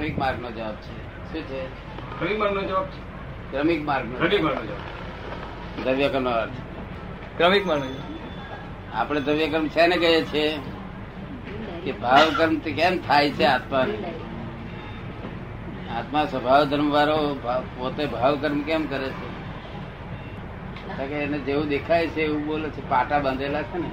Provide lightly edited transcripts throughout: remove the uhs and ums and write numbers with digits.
ક્રમિક માર્ગ નો જવાબ છે. શું છે ક્રમિક માર્ગ નો જવાબ? ક્રમિક માર્ગ નો જવાબ દ્રવ્યકર્મ નો અર્થ ક્રમિક માર્ગ નો જવાબ. આપણે દ્રવ્યકર્મ છે ને કહીએ છીએ કે ભાવ કર્મ કેમ થાય છે? આત્માને આત્મા સ્વભાવ ધર્મ વાળો પોતે ભાવ કર્મ કેમ કરે છે? એને જેવું દેખાય છે એવું બોલે છે. પાટા બાંધેલા છે ને,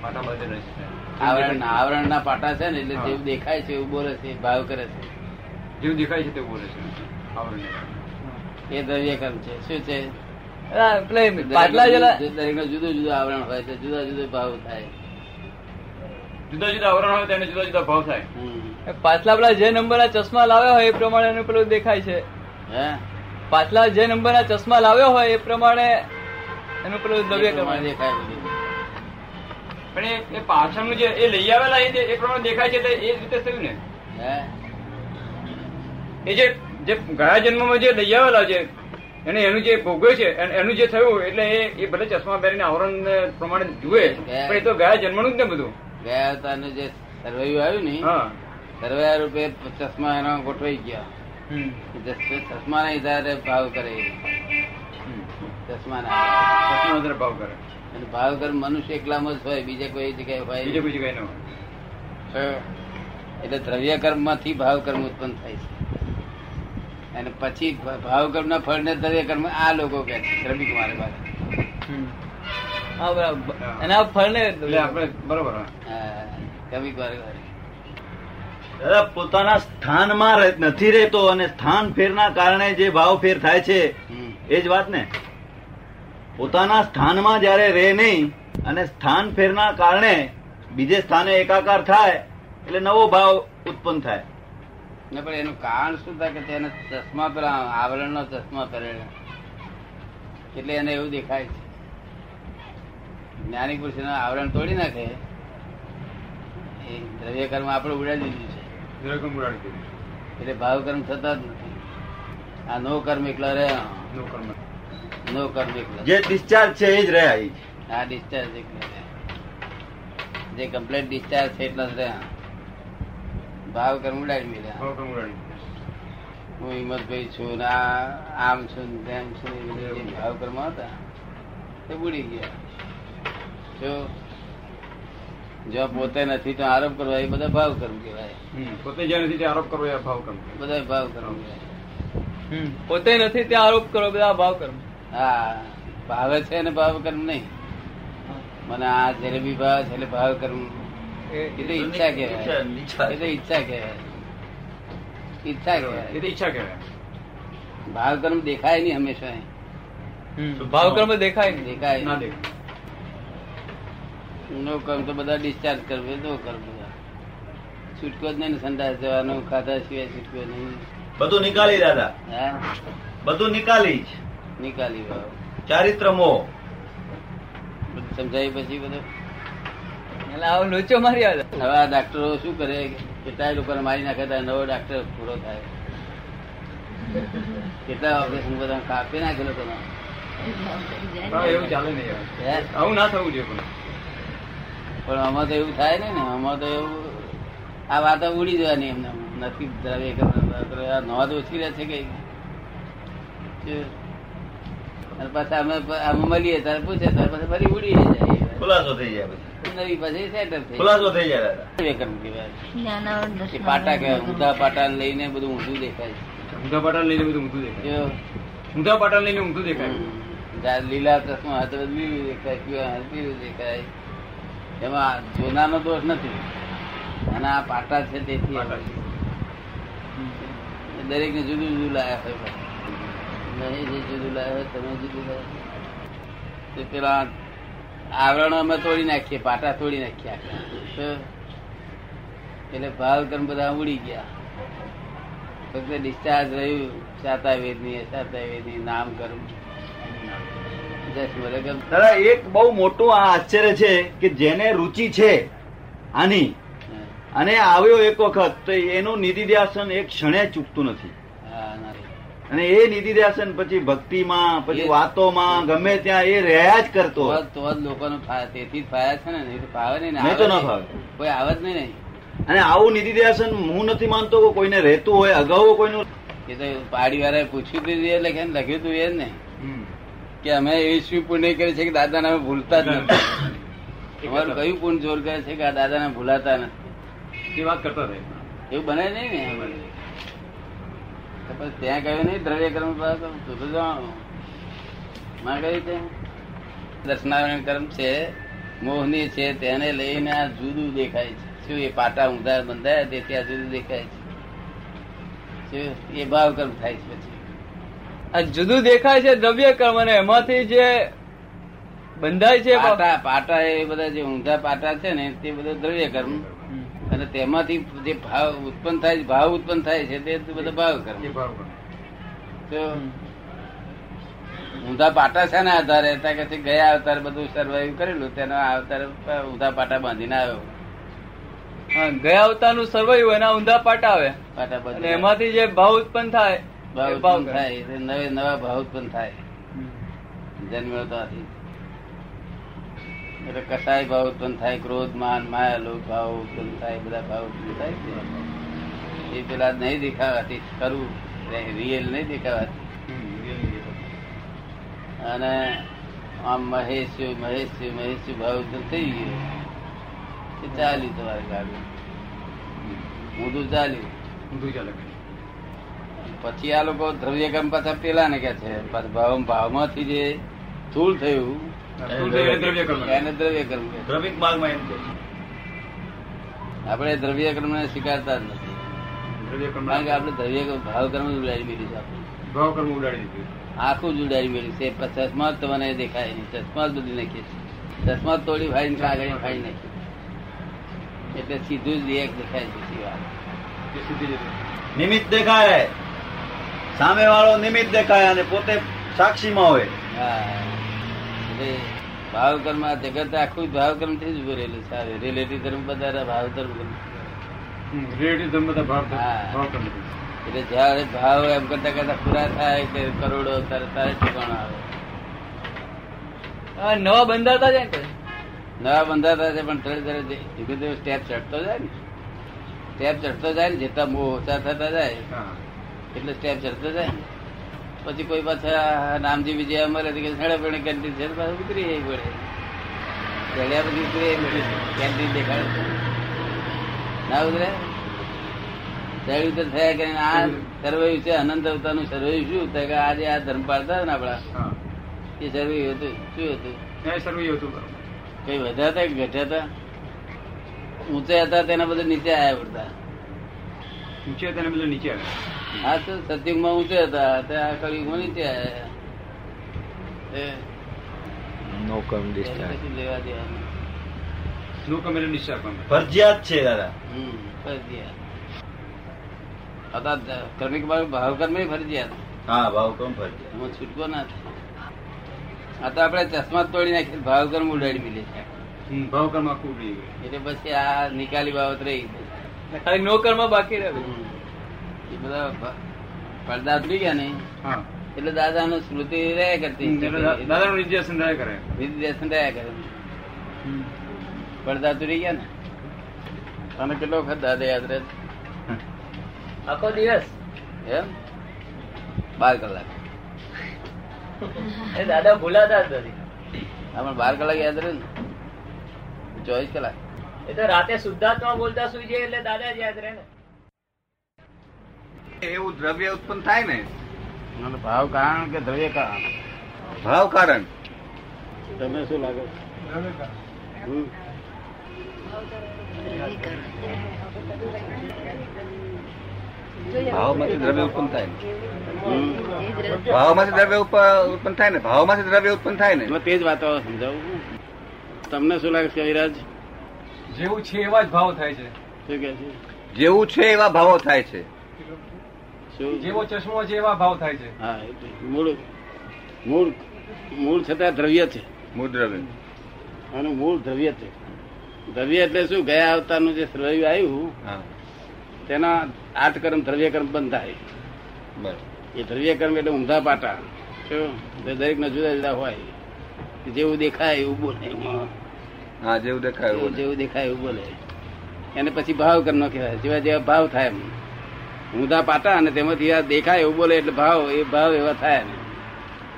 પાટા બાંધેલા છે, આવરણ આવરણના પાટા છે ને, એટલે જેવું દેખાય છે એવું બોલે છે, ભાવ કરે છે. જેવું દેખાય છે તેવું બોલે છે. આવરણ એ દ્રવ્યકર્મ છે. શું છે? દરેક નું જુદું જુદું આવરણ હોય છે, જુદા જુદા ભાવ થાય, જુદા જુદા આવરણ હોય તેને જુદા જુદા ભાવ થાય. પાછલા પેલા જે નંબર ના ચશ્મા લાવ્યા હોય એ પ્રમાણે પેલું દેખાય છે. પાછલા જે નંબર ના ચશ્મા લાવ્યો હોય એ પ્રમાણે એનું પેલું દ્રવ્ય દેખાય. પણ એ પાછળનું જે એ લઈ આવેલા એ પ્રમાણે દેખાય છે, એટલે એ રીતે થયું ને. એ જે ગયા જન્મમાં જે લઈ આવેલા છે અને એનું જે ભોગવ્યું છે એનું જે થયું, એટલે એ ભલે ચશ્મા પહેરીને આવરણ પ્રમાણે જુએ, પણ એ તો ગયા જન્મનું જ ને બધું. ગયા અવતારનું જે સરવૈયું આવ્યું ને, સરવૈયા રૂપે ચશ્મા એના ગોઠવાઈ ગયા. ચશ્મા ના આધારે ભાવ કરે, ચશ્મા ના ભાવ કરે. અને ભાવ કર મનુષ્ય એકલામાં જ હોય, બીજે કોઈ જગ્યાએ હોય, બીજે કોઈ જગ્યાએ ન હોય. એટલે દ્રવ્ય કર્મ માંથી ભાવ કર્મ ઉત્પન્ન થાય છે, અને પછી ભાવ કર્મ ના ફળ ને દ્રવ્ય કર્મ. આ લોકો કે શ્રમિક મારે પાસે પોતાના સ્થાનમાં નથી રહેતો, અને સ્થાન ફેરના કારણે જે ભાવ ફેર થાય છે એ જ વાત ને. પોતાના સ્થાનમાં જયારે રહે નહીં અને સ્થાન ફેરના કારણે બીજે સ્થાને એકાકાર થાય, એટલે નવો ભાવ ઉત્પન્ન થાય. પણ એનું કારણ શું થાય કે તેને ચશ્મા પેલા આવરણનો ચશ્મા પહેરેલા, એટલે એને એવું દેખાય છે. જ્ઞાની પુરુષ આવરણ તોડી નાખે, એ દ્રવ્ય કર્મ આપડે ઉડાડી દીધું છે, એટલે ભાવ કર્મ થતા જ નથી. આ નો કર્મ એકલા રહ્યા, નો કર્મ એકલા, જે ડિસ્ચાર્જ છે એ જ રહ્યા. આ ડિસ્ચાર્જ એકલા રહ્યા, જે કમ્પ્લીટ ડિસ્ચાર્જ છે એટલા જ રહ્યા. ભાવ કર્મ ઉડાડી મળ્યા, હું હિંમતભાઈ છું ને આમ છું તેમ છું, જે ભાવ કર્મ હતા તે બુડી ગયા. જો પોતે નથી તો આરોપ કરવા, એ બધા ભાવ કર્મ કહેવાય. પોતે જ્યાં નથી ત્યાં આરોપ કરવો એ ભાવ કર્મ, બધા ભાવ કર્મ કહેવાય. પોતે નથી ત્યાં આરોપ કરવો, બધા ભાવ કર્મ. હા, ભાવે છે ને ભાવ કર્મ નહીં. મને આ જલેબી ભાવ છે એટલે ભાવ કર્મ, એ તો ઈચ્છા કહેવાય. એ તો ઈચ્છા કહેવાય, ઈચ્છા કહેવાય, એ તો ઈચ્છા કહેવાય. ભાવ કર્મ દેખાય નહીં, હંમેશા ભાવ કર્મ દેખાય નહીં, દેખાય ના દેખાય. નો કર્મ તો બધા ડિસ્ચાર્જ કરવું, નો કર્મ છૂટકો જ નહીં. સંદાસ જવાનો ખાધા સિવાય છૂટકો નહીં, બધું નિકાલી. દાદા બધું નિકાલી નિકાલી ચારિત્ર મોહ સમજાય પછી બધું. એટલે આવો લોચો મારી આવે. હવે આ ડાક્ટરો શું કરે, કેટલાય લોકોને મારી નાખે, નવો ડાક્ટર પૂરો થાય. કેટલા ઓપરેશન બધા કાપી નાખે લોકોને. એવું ચાલે નહીં, આવું ના થવું જોઈએ. પણ આમાં તો એવું થાય ને, આમાં તો એવું આ વાત ઉડી જવાની. એમને નથી દ્રવ્ય નોંધ ઓછી રહે છે કઈ. પાછા અમે મળીએ ત્યારે પૂછે, ત્યારે પછી ફરી ઉડી જાય, ખુલાસો થઈ જાય, નવી પછી સેટલ થઈ, ખુલાસો થઈ જાય. પાટા કહેવાય, ઊંધા પાટા લઈને બધું ઊંધું દેખાય. ઊંધા પાટા લઈને બધું ઊંધું દેખાય, ઊંધા પાટા લઈને ઊંધું દેખાય. લીલા ચશ્મા હાથ લીલું દેખાય, પીવા પીલું દેખાય. એમાં જોનાનો દોષ નથી, અને આ પાટા છે તેથી દરેક ને જુદું જુદું લાયા હોય. જે જુદું લાયા હોય તમે જુદું લાયા. પેલા આવરણો અમે તોડી નાખીએ, પાટા તોડી નાખ્યા, એટલે ભાવ કર્મ બધા ઉડી ગયા. ફક્ત ડિસ્ચાર્જ રહ્યું શાતાવેદની, શાતાવેદની નામ કર્મ. દાદા એક બહુ મોટું આ આશ્ચર્ય છે કે જેને રુચિ છે આની, અને આવ્યો એક વખત તો એનું નિધિધ્યાસન એક ક્ષણે ચૂકતું નથી. અને એ નિધિધ્યાસન પછી ભક્તિમાં, પછી વાતોમાં, ગમે ત્યાં એ રહ્યા જ કરતો. તો જ લોકોનો તેથી જ ફાયા છે ને, નહીં તો ફાવે નહીં, નહીં તો ન ફાવે, કોઈ આવે જ નહીં. અને આવું નિધિ દેશન હું નથી માનતો કે કોઈને રહેતું હોય. અગાઉ કોઈનું એ તો પાડી વાળાએ પૂછ્યું હતું એટલે કે લખ્યું હતું એ ને કે અમે એવી શું પુણ્ય કરી છે કે દાદાને અમે ભૂલતા જ નથી. અમારું કયું પુણ્ય જોર કરે છે કે આ દાદાને ભૂલાતા નથી. એ વાત કરતા એવું બને નહીં ને પછી ત્યાં કહ્યું નહીં દ્રવ્ય કર્મ તું તો જવાનું માં કહ્યું ત્યાં દર્શનાવરણ કર્મ છે મોહની છે તેને લઈને આ જુદું દેખાય છે. શું એ પાટા ઊંધા બંધાયા તે ત્યાં જુદું દેખાય છે. એ ભાવ કર્મ થાય છે. પછી આ જુદું દેખાય છે દ્રવ્ય કર્મ અને એમાંથી જે બંધાય છે પાટા એ બધા જે ઊંધા પાટા છે ને તે બધા દ્રવ્ય કર્મ અને તેમાંથી જે ભાવ ઉત્પન્ન થાય છે તે બધા ભાવ કર્મ. તો ઊંધા પાટા છે ને આધારે કે ગયા અવતાર બધું સર્વાઈવ કરેલું તેનો આ અવતાર ઊંધા પાટા બાંધીને આવ્યો. ગયા અવતાર નું સર્વાઈવ એના ઊંધા પાટા આવે પાટા એમાંથી જે ભાવ ઉત્પન્ન થાય નવા ભાવ ઉત્પન્ન થાય જન્મતાથી. એટલે કસાય ભાવ ઉત્પન્ન થાય ક્રોધ માન માયા લોક ભાવ ઉત્પન્ન થાય બધા ભાવ ઉત્પન્ન થાય. એ પેલા નહીં દેખાવાથી ખરું રિયલ નહીં દેખાવાથી અને આમ મહેશ મહેશ મહેશ ભાવ ઉત્પન્ન થઈ ગયો. ચાલ્યું તમારે ગાડી ઊંધું ચાલ્યું. પછી આ લોકો દ્રવ્ય કર્મ પાછા પેલા ને કે છે ભાવમાંથી જે સ્થૂળ થયું એને દ્રવ્ય કર્મ. આપણે દ્રવ્ય કર્મ ને સ્વીકારતા જ નથી કારણ કે આપણે દ્રવ્ય ભાવ કર્મ ઉડાડી મેળ્યું છે. ભાવકર્મ ઉડાડી દીધું આખું જ ઉડાડી મેળ્યું છે. ચશ્મા જ તમને દેખાય નહીં. ચશ્મા જ બધી નાખીએ છીએ. ચશ્મા તોડી ફાડીને કાગળ ફાડી નાખીએ એટલે સીધું જ એક દેખાય છે. સીધી નિમિત્ત દેખાય સામે વાળો નિમિત્ત દેખાય અને પોતે સાક્ષી માં હોય. હા ભાવ કર્મ જગત આખું ભાવ કર્મ થી જ ભરેલું છે. રિલેટિવ ધર્મ બધા ભાવ ધર્મ એટલે જયારે ભાવ એમ કરતા કરતા પૂરા થાય કે કરોડો તારે ઠેકાણો આવે. નવા બંધાતા જાય ને નવા બંધાતા છે પણ ધીમે ધીમે સ્ટેપ ચડતો જાય ને જેટલા મોહ ઓછા થતા જાય એટલે સ્ટેપ ચડતો જાય ને પછી કોઈ પાછા નામજી વિજય મળે તો કેન્ટીન છે પાછું ઉતરી પડે. ચડ્યા પછી ઉતરી કેન્ટીન દેખાડે ના ઉતરે ચડ ઉતર થયા કે આ સર્વૈવ છે અનંત અવતારનું સર્વૈવ શું થાય કે આજે આ ધર્મ પાડતા હતા ને આપડા એ સર્વૈવ હતું. શું હતું સર્વૈવ હતું કઈ વધ્યા હતા કે ઘટ્યા હતા ઊંચે હતા તેના બધા નીચે આવ્યા પડતા ઊંચે હતા બધા નીચે આવ્યા. હા તો સતયુગમાં ઊંચે હતા ત્યાં કળિયુગમાં નીચે છૂટકો ના થાય. આ તો આપડે ચશ્મા તોડી નાખી ભાવકર્મ ઉડાડી મળીએ છીએ. ભાવકર્મ ઉડી એટલે પછી આ નિકાલી બાબત રહી ગઈ. નો કર્મ બાકી રહે બધા પડદા ઉતરી ગયા ને એટલે દાદા નું સ્મૃતિ રહ્યા કરતી પડદા ઉતરી ગયા ને અને કેટલો વખત દાદા યાદ રહે આખો દિવસ એમ 12 કલાક એ દાદા ભૂલાતા જ નથી. આપણે 12 કલાક યાદ રહે ને 24 કલાક એ તો રાતે શુદ્ધાત્મા બોલતા સુઈ જાય એટલે દાદા જ યાદ રહે ને. એવું દ્રવ્ય ઉત્પન્ન થાય ને ભાવ કારણ કે દ્રવ્ય કારણ ભાવ કારણ તમને શું લાગે ભાવમાંથી દ્રવ્ય ઉત્પન્ન થાય ને ભાવમાંથી દ્રવ્ય ઉત્પન્ન થાય ને તે જ વાતો સમજાવું. તમને શું લાગે કવિરાજ જેવું છે એવા જ ભાવ થાય છે. શું કે છે જેવું છે એવા ભાવો થાય છે. જેવો ચશ્મો છે એવા ભાવ થાય છે. હા મૂળ છતાં દ્રવ્ય છે મૂળ દ્રવ્ય છે. દ્રવ્ય એટલે શું ગયા અવતારનું જે દ્રવ્ય આવ્યું તેના 8 કર્મ દ્રવ્ય કર્મ બંધાય. એ દ્રવ્ય કર્મ એટલે ઊંધા પાટા દરેક ના જુદા જુદા હોય જેવું દેખાય એવું બોલે. જેવું દેખાય એવું બોલે એને પછી ભાવ કરનો કહેવાય. જેવા જેવા ભાવ થાય એમ ઊંધા પાટા અને તેમાંથી આ દેખાય એવું બોલે એટલે ભાવ, એ ભાવ એવા થાય ને.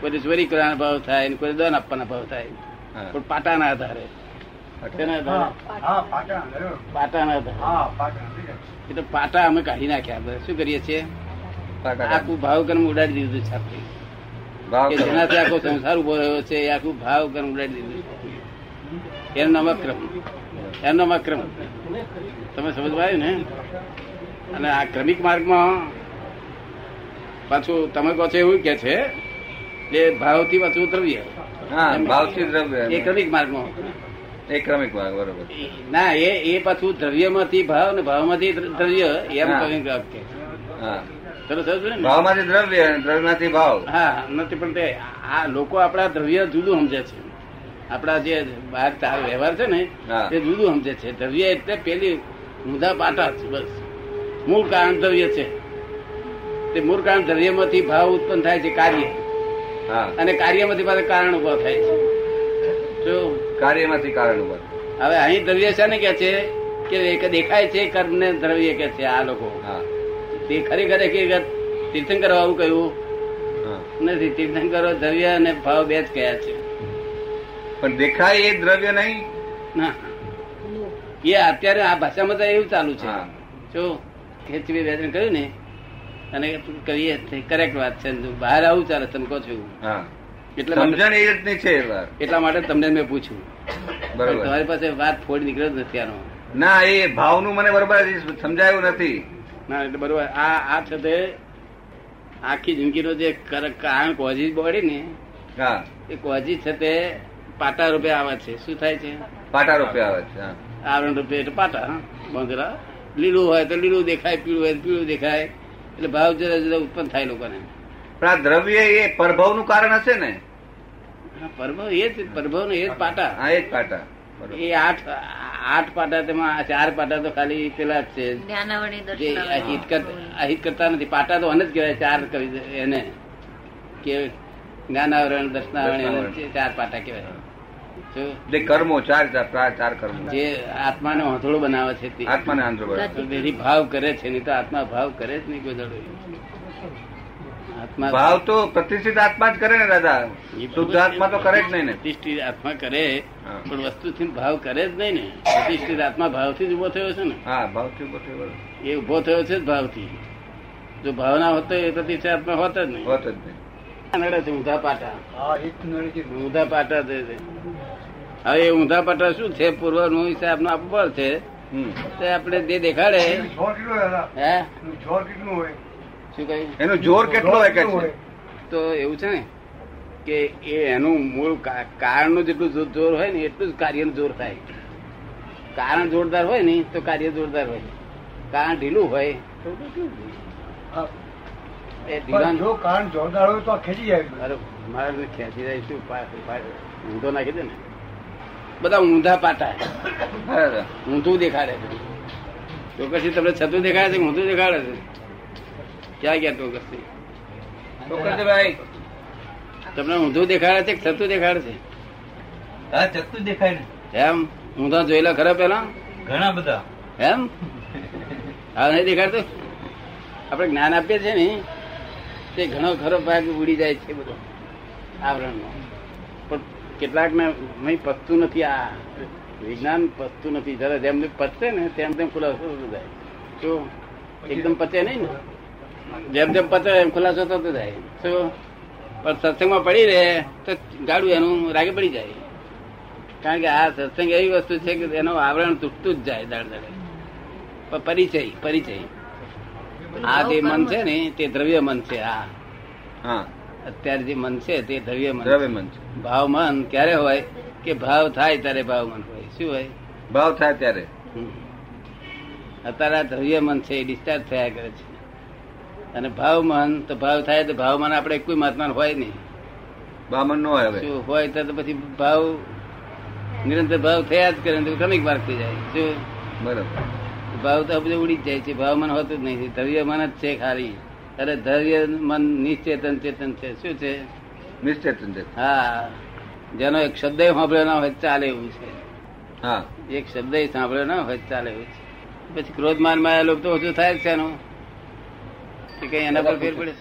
કોઈ ચોરી કરવાના ભાવ થાય, કોઈ દન આપવાના ભાવ થાય, પણ પાટાના આધારે. એ તો પાટા અમે કાઢી નાખ્યા. શું કરીએ છીએ? આખું ભાવકર્મ ઉડાડી દીધું છે આપણે. જેનાથી આખો સંસાર ઉભો રહ્યો છે એ આખું ભાવકર્મ ઉડાડી દીધું. એનો નામ અક્રમ, એનો નામ અક્રમ. તમે સમજવા આવ્યું ને? અને આ ક્રમિક માર્ગમાં પાછું તમે કહો છો એવું કે છે જે ભાવથી પાછું દ્રવ્ય, ભાવથી દ્રવ્ય, એ ક્રમિક માર્ગમાં. એ ક્રમિક માર્ગ બરોબર ના, એ પાછું દ્રવ્યમાંથી ભાવ ને ભાવમાંથી દ્રવ્ય એમ ક્રમિક માર્ગ છે. ભાવમાંથી દ્રવ્ય, દ્રવ્યમાંથી ભાવ. હા નથી, પણ તે આ લોકો આપણા દ્રવ્ય જુદું સમજે છે. આપડા જે બહાર વ્યવહાર છે ને તે જુદું સમજે છે. દ્રવ્ય એટલે પેલી મુદ્દા પાટા છે, બસ. મૂળ કારણ દ્રવ્ય છે. તે મૂળ કારણ દ્રવ્યમાંથી ભાવ ઉત્પન્ન થાય છે કાર્ય, અને કાર્યમાંથી પાસે કારણ ઉભા થાય છે. કાર્યમાંથી કારણ ઉપર. હવે અહીં દ્રવ્ય છે ને કે છે કે દેખાય છે કર્મ ને દ્રવ્ય કે છે આ લોકો. તે ખરેખર હકીકત તીર્થંકર આવું કહ્યું નથી. તીર્થંકરો દ્રવ્ય અને ભાવ બે જ કહ્યા છે. પણ દેખાય એ દ્રવ્ય નહીં ના, એ અત્યારે આ ભાષામાં તો એવું ચાલુ છે. જો ખેંચવી વેચન કહ્યું ને અને કહીએ કરેક્ટ વાત છે. બહાર આવું ચાલે તમે કહો છો એટલા માટે તમને મેં પૂછ્યું. તમારી પાસે વાત ફોડ નીકળ્યો જ નથી આનો. ના, એ ભાવનું મને બરોબર સમજાયું નથી. ના એટલે બરોબર આ સાથે આખી જિંદગીનો જે કારણ કોઝિસ બગડી ને, એ કોઝિસ સાથે પાટા રૂપે આવે છે. શું થાય છે? પાટા રૂપે આવે છે. આવરણ રૂપે એટલે પાટા બંધરા. લીલું હોય તો લીલું દેખાય, પીળું હોય તો પીળું દેખાય, એટલે ભાવ જરા જરા ઉત્પન્ન થાય લોકોને. પણ આ દ્રવ્ય એ પરભાવ નું કારણ હશે ને? પરભાવ એ જ, પરભાવ એ જ પાટા. હા, એ જ પાટા. એ આઠ પાટા, તેમાં ચાર પાટા તો ખાલી પેલા જ છે, અહિત કરતા નથી. પાટા તો અન જ કહેવાય. ચાર કવિ એને કે જ્ઞાનાવરણ, દર્શનાવરણ, ચાર પાટા કહેવાય. જે કર્મો ચાર કર્મો જે આત્માને આંધળો બનાવે છે, તે આત્માને આંધળો બનાવે. ભાવ કરે છે નહીં તો આત્મા ભાવ કરે જ નહીં કોઈ દળો. ભાવ તો પ્રતિષ્ઠિત આત્મા જ કરે ને દાદા. શુદ્ધ આત્મા તો કરે જ નહીં ને. પ્રતિષ્ઠિત આત્મા કરે, પણ વસ્તુથી ભાવ કરે જ નહીં ને. પ્રતિષ્ઠિત આત્મા ભાવથી જ ઉભો થયો છે ને. હા, ભાવથી ઉભો થયો. એ ઉભો થયો છે જ ભાવથી. જો ભાવના હોત એ પ્રતિષ્ઠિત આત્મા હોત જ નહીં, હોત જ નહીં. ઊંધા પાટા, ઊંધા પાટા. હવે એ ઊંધા પાટા શું છે? પૂર્વ નો હિસાબ નો આપવો પડશે. આપણે જે દેખાડે હે કેટલું હોય, એનું જોર કેટલું હોય કે છે. તો એવું છે ને કે એનું મૂળ કારણનું જેટલું જોર હોય ને એટલું જ કાર્યનું જોર થાય. કારણ જોરદાર હોય ને તો કાર્ય જોરદાર હોય. કારણ ઢીલું હોય તો કારણ જોરદાર હોય તો ખેંચી જાય. અરે મારે ખેંચી જાય. શું ઊંધો નાખી દે ને બધા ઊંધા પાટા. ઊંધું દેખાડે છે તો પછી તમને છતું દેખાડે છે, ઊંધું દેખાડે છે. ક્યાં ગયા ટોકરભાઈ? તમને ઊંધું દેખાડે છે, છતું દેખાડે છે? છતું દેખાય ને. એમ ઊંધા જોયેલા ખરા પેલા ઘણા બધા? એમ હા, નહીં દેખાડતો. આપણે જ્ઞાન આપીએ છીએ ને તે ઘણો ખરો ભાગ ઉડી જાય છે બધો આવરણનો. પણ કેટલાકને નહીં પસતું નથી. આ વિજ્ઞાન પસતું નથી. જરા જેમ પચશે ને તેમ તેમ ખુલાસો થાય. તો એકદમ પચે નહીં ને, જેમ જેમ પતે એમ ખુલાસો થતો જાય. પણ સત્સંગમાં પડી રહે તો ગાડું એનું રાગે પડી જાય. કારણ કે આ સત્સંગ એવી વસ્તુ છે કે એનો આવરણ તૂટતું જ જાય દાડે દાડે. પણ પરિચય, પરિચય આ જે મન છે ને તે દ્રવ્ય મન છે. હા, અત્યારે જે મન છે તે દ્રવ્ય મન, દ્રવ્ય મન છે. ભાવ મન ક્યારે હોય કે ભાવ થાય ત્યારે ભાવ મન હોય. શું હોય? ભાવ થાય ત્યારે. અત્યારે આ દ્રવ્ય મન છે એ ડિસ્ચાર્જ થયા કરે છે. અને ભાવ મન તો ભાવ થાય તો ભાવ મન આપડે કોઈ મહાત્મા હોય નહીં. બામન નો હોય તો પછી ભાવ નિરંતર ભાવ થયા જ કરે. ક્રમિક માર્ગ થઈ જાય. શું બરોબર? ભાવ તો બધું ઉડી જ જાય છે. ભાવ મન હોતું જ નહીં. ધૈર્ય મન જ છે ખાલી. અરે ધૈર્ય મન નિશ્ચેતન ચેતન છે. શું છે? નિશ્ચેતન છે. હા, જેનો એક શબ્દ સાંભળ્યો ના હોય ચાલે એવું છે. હા, એક શબ્દ સાંભળ્યો ના હોય ચાલે એવું છે. પછી ક્રોધમાન માં આ લોક તો ઓછો થાય છે એનો, કે કઈ એના પર ફેર પડે?